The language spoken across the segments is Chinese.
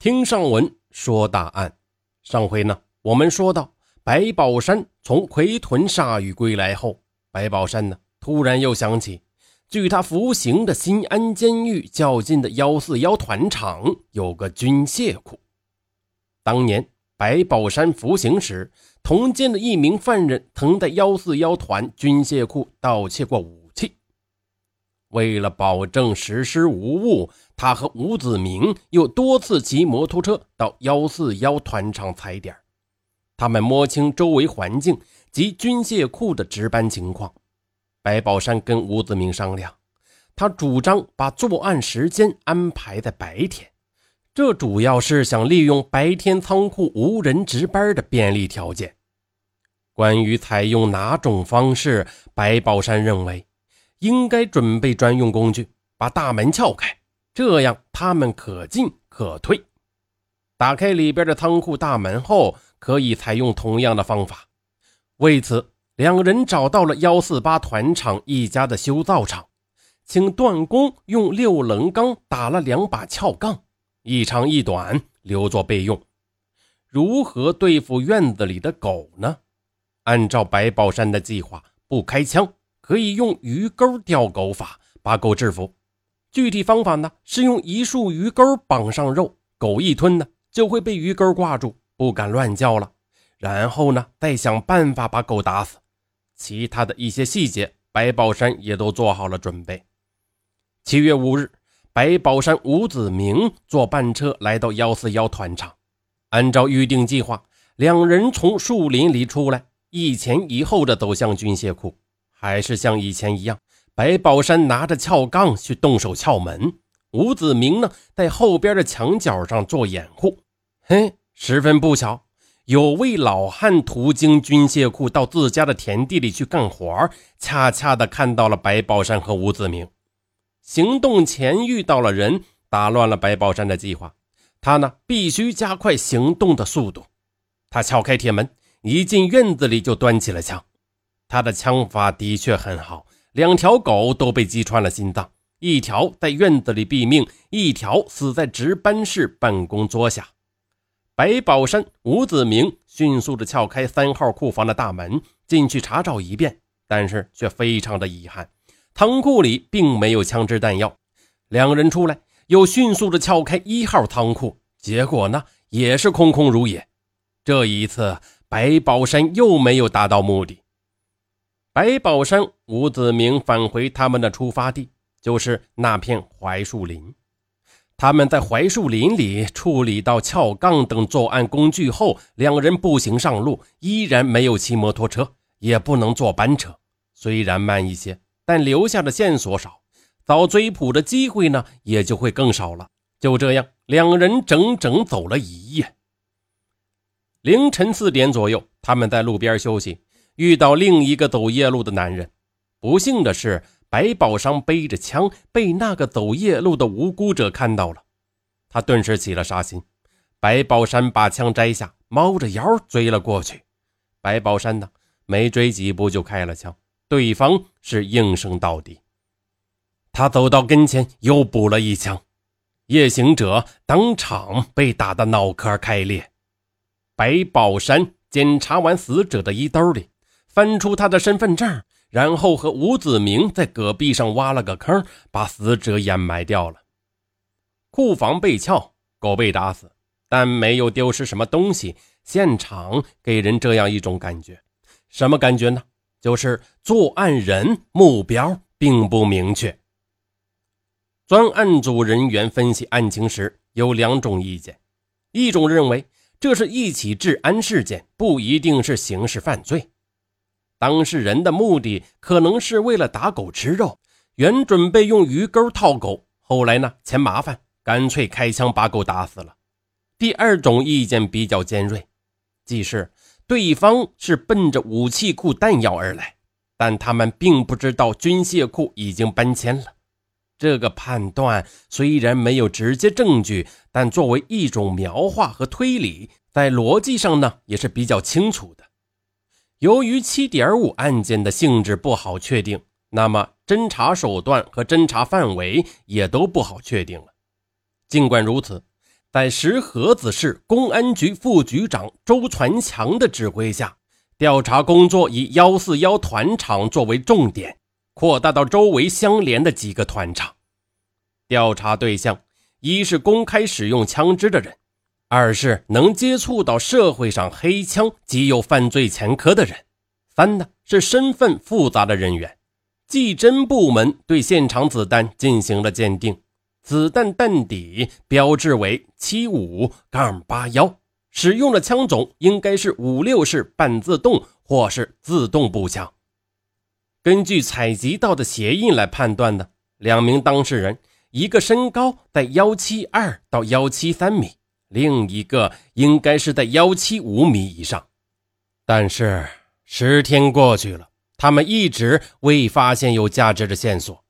听上文说大案。上回呢，我们说到白宝山从奎屯铩羽归来后，白宝山呢突然又想起，距他服刑的新安监狱较近的141团场有个军械库。当年白宝山服刑时，同监的一名犯人曾在141团军械库盗窃过武器。为了保证实施无误，他和吴子明又多次骑摩托车到141团场踩点。他们摸清周围环境及军械库的值班情况。白宝山跟吴子明商量，他主张把作案时间安排在白天，这主要是想利用白天仓库无人值班的便利条件。关于采用哪种方式，白宝山认为应该准备专用工具，把大门撬开，这样他们可进可退。打开里边的仓库大门后，可以采用同样的方法。为此，两人找到了148团场一家的修造厂，请段工用六棱钢打了两把撬杠，一长一短，留作备用。如何对付院子里的狗呢？按照白宝山的计划，不开枪，可以用鱼钩钓狗法把狗制服。具体方法呢，是用一束鱼钩绑上肉，狗一吞呢就会被鱼钩挂住，不敢乱叫了，然后呢再想办法把狗打死。其他的一些细节，白宝山也都做好了准备。7月5日，白宝山、吴子明坐半车来到141团场。按照预定计划，两人从树林里出来，一前一后的走向军械库。还是像以前一样，白宝山拿着撬杠去动手撬门，吴子明呢在后边的墙角上做掩护。嘿，十分不巧，有位老汉途经军械库到自家的田地里去干活，恰恰的看到了白宝山和吴子明。行动前遇到了人，打乱了白宝山的计划。他呢必须加快行动的速度。他撬开铁门，一进院子里就端起了枪。他的枪法的确很好，两条狗都被击穿了心脏，一条在院子里毙命，一条死在值班室办公桌下。白宝山、吴子明迅速地撬开3号库房的大门，进去查找一遍，但是却非常的遗憾，仓库里并没有枪支弹药。两人出来，又迅速地撬开1号仓库，结果呢也是空空如也。这一次白宝山又没有达到目的。白宝山、吴子明返回他们的出发地，就是那片槐树林。他们在槐树林里处理到撬杠等作案工具后，两人步行上路，依然没有骑摩托车，也不能坐班车。虽然慢一些，但留下的线索少，找追捕的机会呢也就会更少了。就这样，两人整整走了一夜。凌晨4点左右，他们在路边休息，遇到另一个走夜路的男人。不幸的是，白宝山背着枪被那个走夜路的无辜者看到了，他顿时起了杀心。白宝山把枪摘下，猫着腰追了过去。白宝山呢，没追几步就开了枪，对方是应声倒地。他走到跟前又补了一枪，夜行者当场被打得脑壳开裂。白宝山检查完死者的衣兜里，翻出他的身份证，然后和吴子明在戈壁上挖了个坑，把死者掩埋掉了。库房被撬，狗被打死，但没有丢失什么东西，现场给人这样一种感觉。什么感觉呢？就是作案人目标并不明确。专案组人员分析案情时有两种意见，一种认为这是一起治安事件，不一定是刑事犯罪。当事人的目的可能是为了打狗吃肉，原准备用鱼钩套狗，后来呢嫌麻烦，干脆开枪把狗打死了。第二种意见比较尖锐，即是对方是奔着武器库弹药而来，但他们并不知道军械库已经搬迁了。这个判断虽然没有直接证据，但作为一种描画和推理，在逻辑上呢也是比较清楚的。由于 7.5 案件的性质不好确定，那么侦查手段和侦查范围也都不好确定了。尽管如此，在石河子市公安局副局长周传强的指挥下，调查工作以141团场作为重点，扩大到周围相连的几个团场。调查对象一是公开使用枪支的人，二是能接触到社会上黑枪及有犯罪前科的人，三呢是身份复杂的人员。技侦部门对现场子弹进行了鉴定，子弹弹底标志为 75-81， 使用的枪种应该是56式半自动或是自动步枪。根据采集到的鞋印来判断的，两名当事人，一个身高在172到173米，另一个应该是在175米以上。但是10天过去了，他们一直未发现有价值的线索。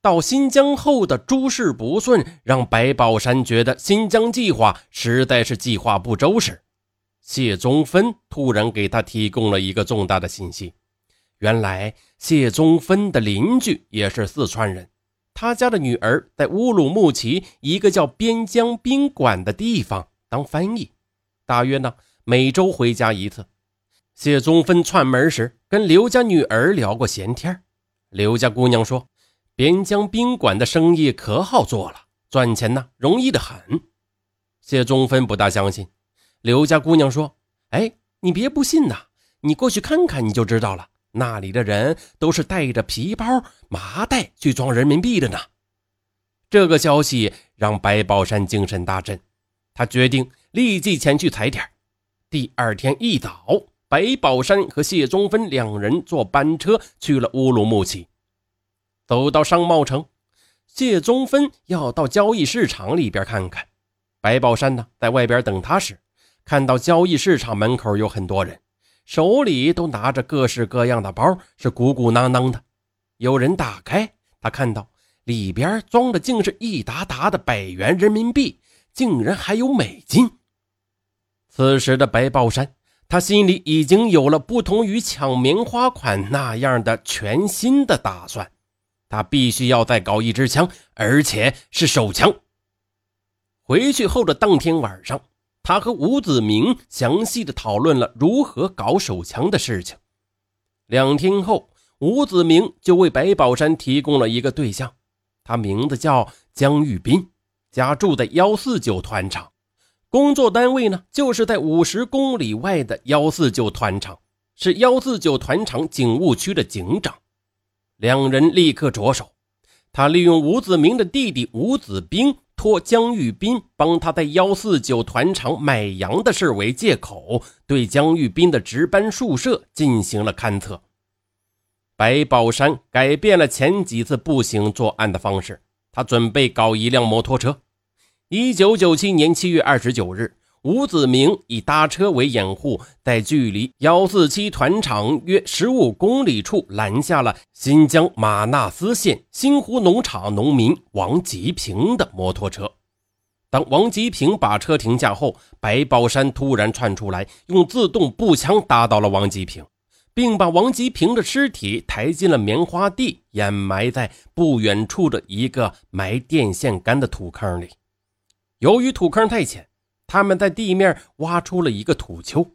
到新疆后的诸事不顺让白宝山觉得新疆计划实在是计划不周时，谢宗芬突然给他提供了一个重大的信息。原来谢宗芬的邻居也是四川人，他家的女儿在乌鲁木齐一个叫边疆宾馆的地方当翻译，大约呢每周回家一次。谢宗芬串门时跟刘家女儿聊过闲天，刘家姑娘说边疆宾馆的生意可好做了，赚钱呢容易得很。谢宗芬不大相信，刘家姑娘说，哎，你别不信呐，你过去看看你就知道了，那里的人都是带着皮包麻袋去装人民币的呢。这个消息让白宝山精神大振，他决定立即前去踩点。第二天一早，白宝山和谢宗芬两人坐班车去了乌鲁木齐。走到商贸城，谢宗芬要到交易市场里边看看。白宝山呢，在外边等他时，看到交易市场门口有很多人，手里都拿着各式各样的包，是鼓鼓囊囊的。有人打开，他看到里边装的竟是一沓沓的100元人民币，竟然还有美金。此时的白宝山，他心里已经有了不同于抢棉花款那样的全新的打算，他必须要再搞一支枪，而且是手枪。回去后的当天晚上，他和吴子明详细的讨论了如何搞手枪的事情。2天后，吴子明就为白宝山提供了一个对象，他名字叫江玉斌，家住在149团场，工作单位呢就是在50公里外的149团场，是149团场警务区的警长。两人立刻着手，他利用吴子明的弟弟吴子兵托江玉斌帮他在149团场买羊的事为借口，对江玉斌的值班宿舍进行了勘测。白宝山改变了前几次步行作案的方式，他准备搞一辆摩托车。1997年7月29日，吴子明以搭车为掩护，在距离147团场约15公里处拦下了新疆马纳斯县新湖农场农民王吉平的摩托车。当王吉平把车停下后，白宝山突然窜出来，用自动步枪打倒了王吉平，并把王吉平的尸体抬进了棉花地，掩埋在不远处的一个埋电线杆的土坑里。由于土坑太浅，他们在地面挖出了一个土丘，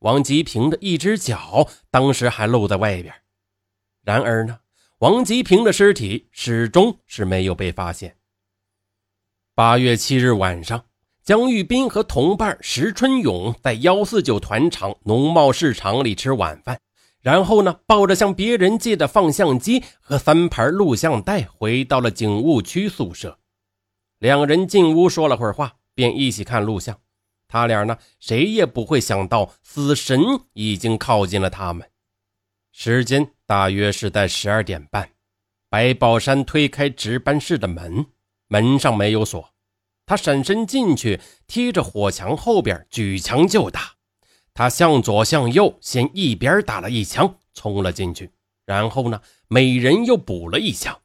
王吉平的一只脚当时还露在外边。然而呢，王吉平的尸体始终是没有被发现。8月7日晚上，江玉斌和同伴石春勇在149团场农贸市场里吃晚饭，然后呢，抱着向别人借的放相机和3盘录像带回到了警务区宿舍。两人进屋说了会儿话，便一起看录像。他俩呢，谁也不会想到死神已经靠近了他们。时间大约是在12点半，白宝山推开值班室的门，门上没有锁，他闪身进去，贴着火墙后边举枪就打。他向左向右先一边打了一枪，冲了进去，然后呢，每人又补了一枪，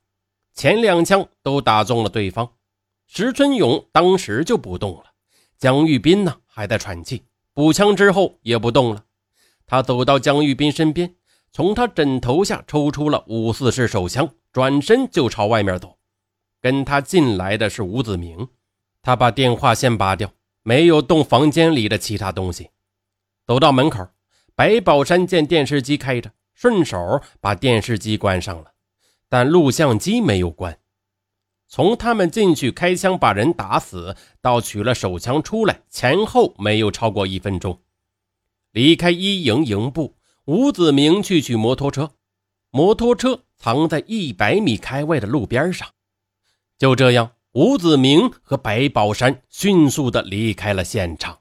前2枪都打中了对方。石春勇当时就不动了，江玉斌呢还在喘气，补枪之后也不动了。他走到江玉斌身边，从他枕头下抽出了54式手枪，转身就朝外面走。跟他进来的是吴子明，他把电话线拔掉，没有动房间里的其他东西。走到门口，白宝山见电视机开着，顺手把电视机关上了，但录像机没有关。从他们进去开枪把人打死到取了手枪出来，前后没有超过1分钟。离开一营营部，吴子明去取摩托车，摩托车藏在100米开外的路边上。就这样，吴子明和白宝山迅速地离开了现场。